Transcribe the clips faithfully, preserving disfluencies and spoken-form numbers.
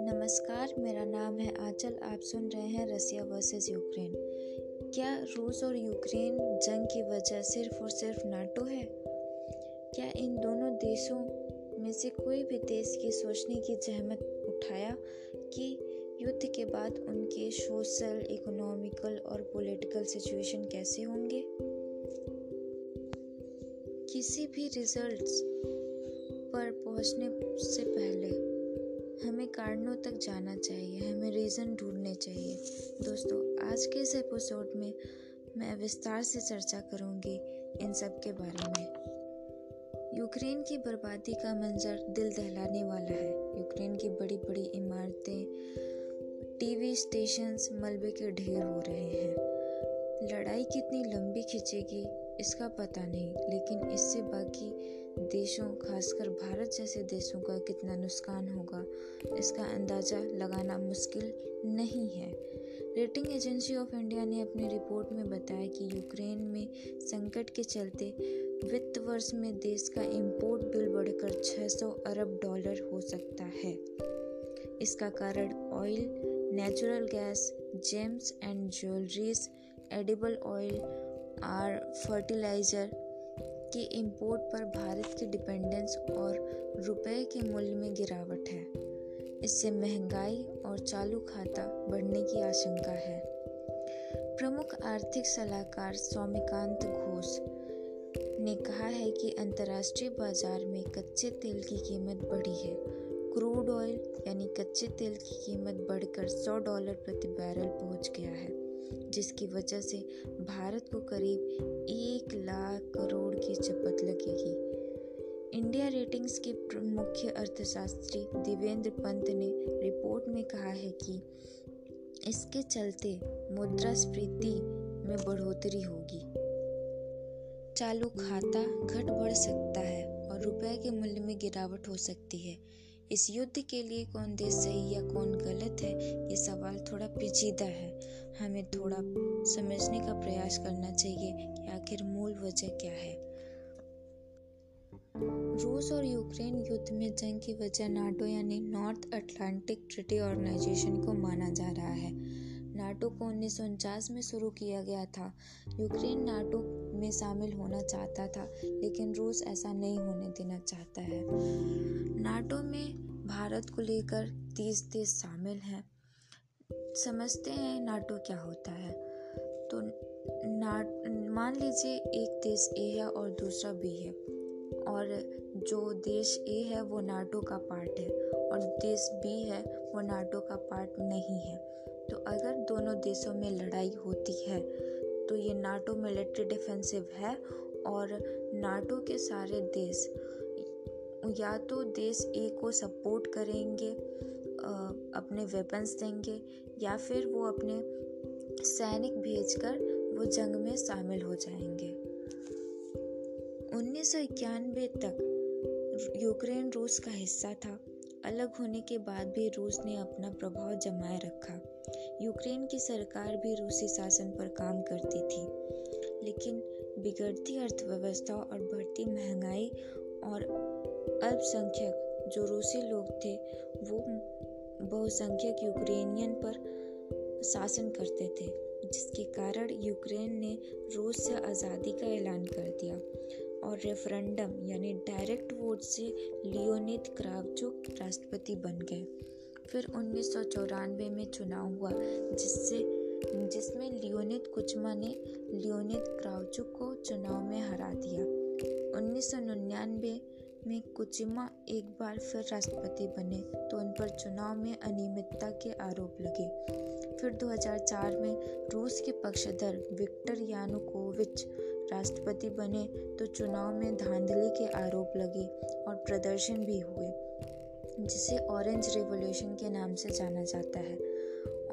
नमस्कार, मेरा नाम है आचल। आप सुन रहे हैं रसिया वर्सेस यूक्रेन। क्या रूस और यूक्रेन जंग की वजह सिर्फ और सिर्फ नाटो है? क्या इन दोनों देशों में से कोई भी देश की सोचने की जहमत उठाया कि युद्ध के बाद उनके सोशल, इकोनॉमिकल और पॉलिटिकल सिचुएशन कैसे होंगे? किसी भी रिजल्ट्स पर पहुंचने से पहले हमें कारणों तक जाना चाहिए, हमें रीज़न ढूंढने चाहिए। दोस्तों, आज के इस एपिसोड में मैं विस्तार से चर्चा करूंगी इन सब के बारे में। यूक्रेन की बर्बादी का मंजर दिल दहलाने वाला है। यूक्रेन की बड़ी बड़ी इमारतें, टीवी स्टेशंस मलबे के ढेर हो रहे हैं। लड़ाई कितनी लंबी खिंचेगी इसका पता नहीं, लेकिन इससे बाकी देशों, खासकर भारत जैसे देशों का कितना नुकसान होगा इसका अंदाज़ा लगाना मुश्किल नहीं है। रेटिंग एजेंसी ऑफ इंडिया ने अपनी रिपोर्ट में बताया कि यूक्रेन में संकट के चलते वित्त वर्ष में देश का इम्पोर्ट बिल बढ़कर छह सौ अरब डॉलर हो सकता है। इसका कारण oil, natural gas, gems and jewelleries, edible oil और फर्टिलाइजर के इंपोर्ट पर भारत की डिपेंडेंस और रुपए के मूल्य में गिरावट है। इससे महंगाई और चालू खाता बढ़ने की आशंका है। प्रमुख आर्थिक सलाहकार स्वामी कांत घोष ने कहा है कि अंतर्राष्ट्रीय बाजार में कच्चे तेल की कीमत बढ़ी है। क्रूड ऑयल यानी कच्चे तेल की कीमत बढ़कर सौ डॉलर प्रति बैरल पहुंच गया है, जिसकी वजह से भारत को करीब एक लाख करोड़ की चपत लगेगी। इंडिया रेटिंग्स के मुख्य अर्थशास्त्री दिवेंद्र पंत ने रिपोर्ट में कहा है कि इसके चलते मुद्रास्फीति में बढ़ोतरी होगी, चालू खाता घट बढ़ सकता है और रुपए के मूल्य में गिरावट हो सकती है। इस युद्ध के लिए कौन देश सही या कौन गलत है, ये सवाल थोड़ा पेचीदा है। हमें थोड़ा समझने का प्रयास करना चाहिए कि आखिर मूल वजह क्या है। रूस और यूक्रेन युद्ध में जंग की वजह नाटो यानी नॉर्थ अटलांटिक ट्रीटी ऑर्गेनाइजेशन को माना जा रहा है। नाटो को उन्नीस सौ उनचास में शुरू किया गया था। यूक्रेन नाटो में शामिल होना चाहता था, लेकिन रूस ऐसा नहीं होने देना चाहता है। नाटो में भारत को लेकर तीस देश शामिल हैं। समझते हैं नाटो क्या होता है। तो मान लीजिए एक देश ए है और दूसरा बी है, और जो देश ए है वो नाटो का पार्ट है और देश बी है वो नाटो का पार्ट नहीं है। तो अगर दोनों देशों में लड़ाई होती है तो ये नाटो मिलिट्री डिफेंसिव है, और नाटो के सारे देश या तो देश ए को सपोर्ट करेंगे, अपने वेपन्स देंगे, या फिर वो अपने सैनिक भेजकर वो जंग में शामिल हो जाएंगे। उन्नीस सौ इक्यानवे तक यूक्रेन रूस का हिस्सा था। अलग होने के बाद भी रूस ने अपना प्रभाव जमाए रखा। यूक्रेन की सरकार भी रूसी शासन पर काम करती थी, लेकिन बिगड़ती अर्थव्यवस्था और बढ़ती महंगाई और अल्पसंख्यक जो रूसी लोग थे वो बहुसंख्यक यूक्रेनियन पर शासन करते थे, जिसके कारण यूक्रेन ने रूस से आज़ादी का ऐलान कर दिया और रेफरेंडम यानी डायरेक्ट वोट से लियोनीद क्रावचुक राष्ट्रपति बन गए। फिर उन्नीस सौ चौरानवे में चुनाव हुआ, जिससे जिसमें लियोनीद कुचिमा ने लियोनीद क्रावचुक को चुनाव में हरा दिया। उन्नीस सौ निन्यानवे में कुचिमा एक बार फिर राष्ट्रपति बने तो उन पर चुनाव में अनियमितता के आरोप लगे। फिर दो हज़ार चार में रूस के पक्षधर विक्टर यानुकोविच राष्ट्रपति बने तो चुनाव में धांधली के आरोप लगे और प्रदर्शन भी हुए, जिसे ऑरेंज रेवोल्यूशन के नाम से जाना जाता है।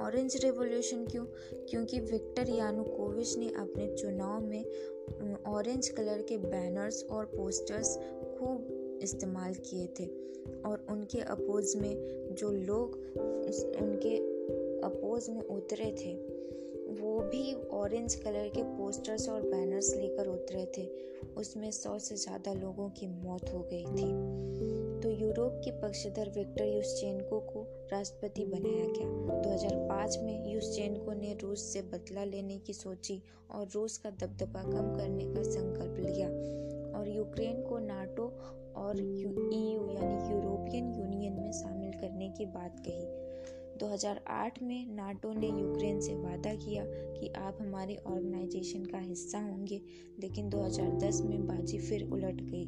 ऑरेंज रेवोल्यूशन क्यों? क्योंकि विक्टर यानुकोविच ने अपने चुनाव में ऑरेंज कलर के बैनर्स और पोस्टर्स खूब इस्तेमाल किए थे, और उनके अपोज में जो लोग उनके अपोज में उतरे थे वो भी ऑरेंज कलर के पोस्टर्स और बैनर्स लेकर उतरे थे। उसमें सौ से ज़्यादा लोगों की मौत हो गई थी। तो यूरोप के पक्षधर विक्टर यूशचेंको को राष्ट्रपति बनाया गया। दो हज़ार पाँच में यूशचेंको ने रूस से बदला लेने की सोची और रूस का दबदबा कम करने का संकल्प लिया और यूक्रेन को नाटो और ई यू यानी यूरोपियन यूनियन में शामिल करने की बात कही। दो हज़ार आठ में नाटो ने यूक्रेन से वादा किया कि आप हमारे ऑर्गेनाइजेशन का हिस्सा होंगे, लेकिन दो हज़ार दस में बाजी फिर उलट गई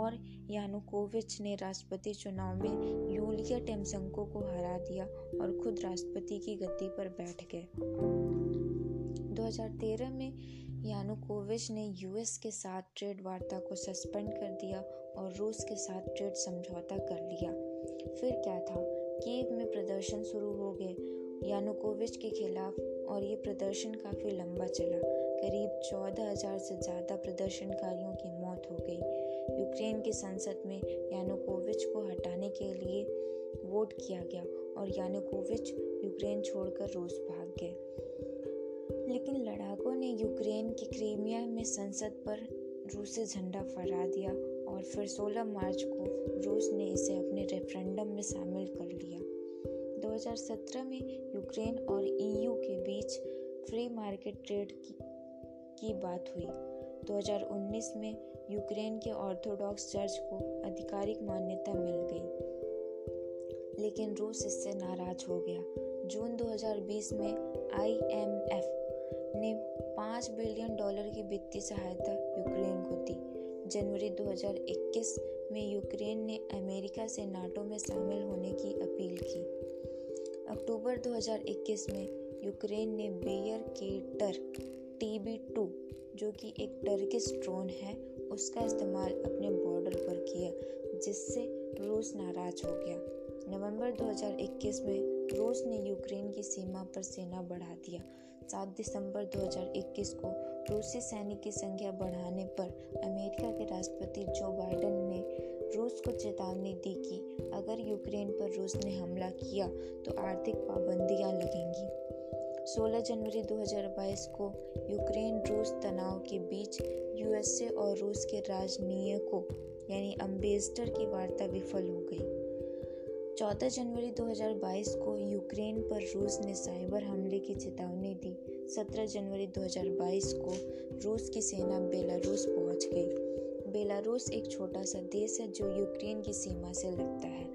और यानुकोविच ने राष्ट्रपति चुनाव में यूलिया टेमसंको को हरा दिया और खुद राष्ट्रपति की गद्दी पर बैठ गए। दो हज़ार तेरह में यानुकोविच ने यूएस के साथ ट्रेड वार्ता को सस्पेंड कर दिया और रूस के साथ ट्रेड समझौता कर लिया। फिर क्या था, कीव में प्रदर्शन शुरू हो गए यानुकोविच के खिलाफ और ये प्रदर्शन काफ़ी लंबा चला। करीब चौदह हज़ार से ज़्यादा प्रदर्शनकारियों की मौत हो गई। यूक्रेन की संसद में यानुकोविच को हटाने के लिए वोट किया गया और यानुकोविच यूक्रेन छोड़कर रूस भाग गए, लेकिन लड़ाकों ने यूक्रेन के क्रीमिया में संसद पर रूसी झंडा फहरा दिया और फिर सोलह मार्च को रूस ने इसे अपने रेफरेंडम में शामिल कर लिया। दो हज़ार सत्रह में यूक्रेन और ई यू के बीच फ्री मार्केट ट्रेड की, की बात हुई। दो हज़ार उन्नीस में यूक्रेन के ऑर्थोडॉक्स चर्च को आधिकारिक मान्यता मिल गई, लेकिन रूस इससे नाराज हो गया। जून दो हज़ार बीस में आई एम एफ ने पाँच बिलियन डॉलर की वित्तीय सहायता यूक्रेन को दी। जनवरी दो हज़ार इक्कीस में यूक्रेन ने अमेरिका से नाटो में शामिल होने की अपील की। अक्टूबर दो हज़ार इक्कीस में यूक्रेन ने बेयर कीटर टी बीटू, जो कि एक टर्किश ड्रोन है, उसका इस्तेमाल अपने बॉर्डर पर किया, जिससे रूस नाराज हो गया। नवंबर दो हज़ार इक्कीस में रूस ने यूक्रेन की सीमा पर सेना बढ़ा दिया। सात दिसंबर दो हज़ार इक्कीस को रूसी सैनिक की संख्या बढ़ाने पर अमेरिका के राष्ट्रपति जो बाइडेन ने रूस को चेतावनी दी कि अगर यूक्रेन पर रूस ने हमला किया तो आर्थिक पाबंदियां लगेंगी। सोलह जनवरी दो हज़ार बाईस को यूक्रेन रूस तनाव के बीच यूएसए और रूस के राजनयिकों यानी एम्बेसडर की वार्ता विफल हो गई। चौदह जनवरी दो हज़ार बाईस को यूक्रेन पर रूस ने साइबर हमले की चेतावनी दी। सत्रह जनवरी दो हज़ार बाईस को रूस की सेना बेलारूस पहुंच गई। बेलारूस एक छोटा सा देश है जो यूक्रेन की सीमा से लगता है।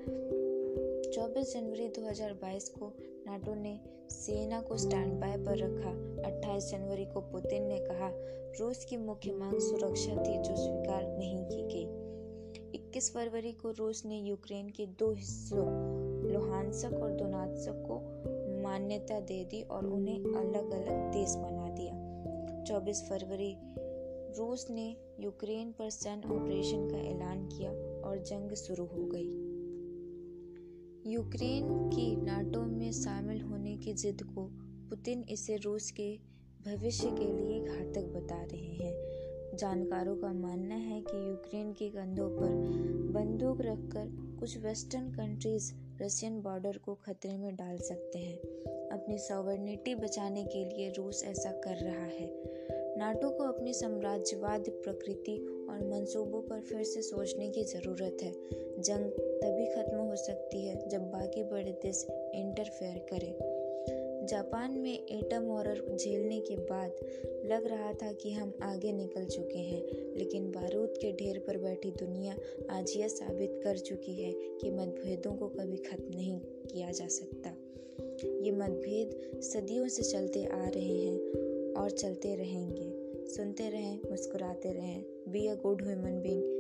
चौबीस जनवरी दो हज़ार बाईस को नाटो ने सेना को स्टैंड बाय पर रखा। अट्ठाईस जनवरी को पुतिन ने कहा रूस की मुख्य मांग सुरक्षा थी, जो स्वीकार नहीं की गई। इक्कीस फरवरी को रूस ने यूक्रेन के दो हिस्सों लोहानसक और दोनेत्सक को मान्यता दे दी और उन्हें अलग अलग देश बना दिया। चौबीस फरवरी रूस ने यूक्रेन पर सन ऑपरेशन का ऐलान किया और जंग शुरू हो गई। यूक्रेन की नाटो में शामिल होने की जिद को पुतिन इसे रूस के भविष्य के लिए घातक बता रहे हैं। जानकारों का मानना है कि यूक्रेन के कंधों पर बंदूक रखकर कुछ वेस्टर्न कंट्रीज रशियन बॉर्डर को खतरे में डाल सकते हैं। अपनी सॉवरेनिटी बचाने के लिए रूस ऐसा कर रहा है। नाटो को अपनी साम्राज्यवाद प्रकृति और मंसूबों पर फिर से सोचने की ज़रूरत है। जंग तभी खत्म हो सकती है जब बाकी बड़े देश इंटरफेयर करें। जापान में एटम हॉरर झेलने के बाद लग रहा था कि हम आगे निकल चुके हैं, लेकिन बारूद के ढेर पर बैठी दुनिया आज यह साबित कर चुकी है कि मतभेदों को कभी खत्म नहीं किया जा सकता। ये मतभेद सदियों से चलते आ रहे हैं और चलते रहेंगे। सुनते रहें, मुस्कुराते रहें। Be a good human being.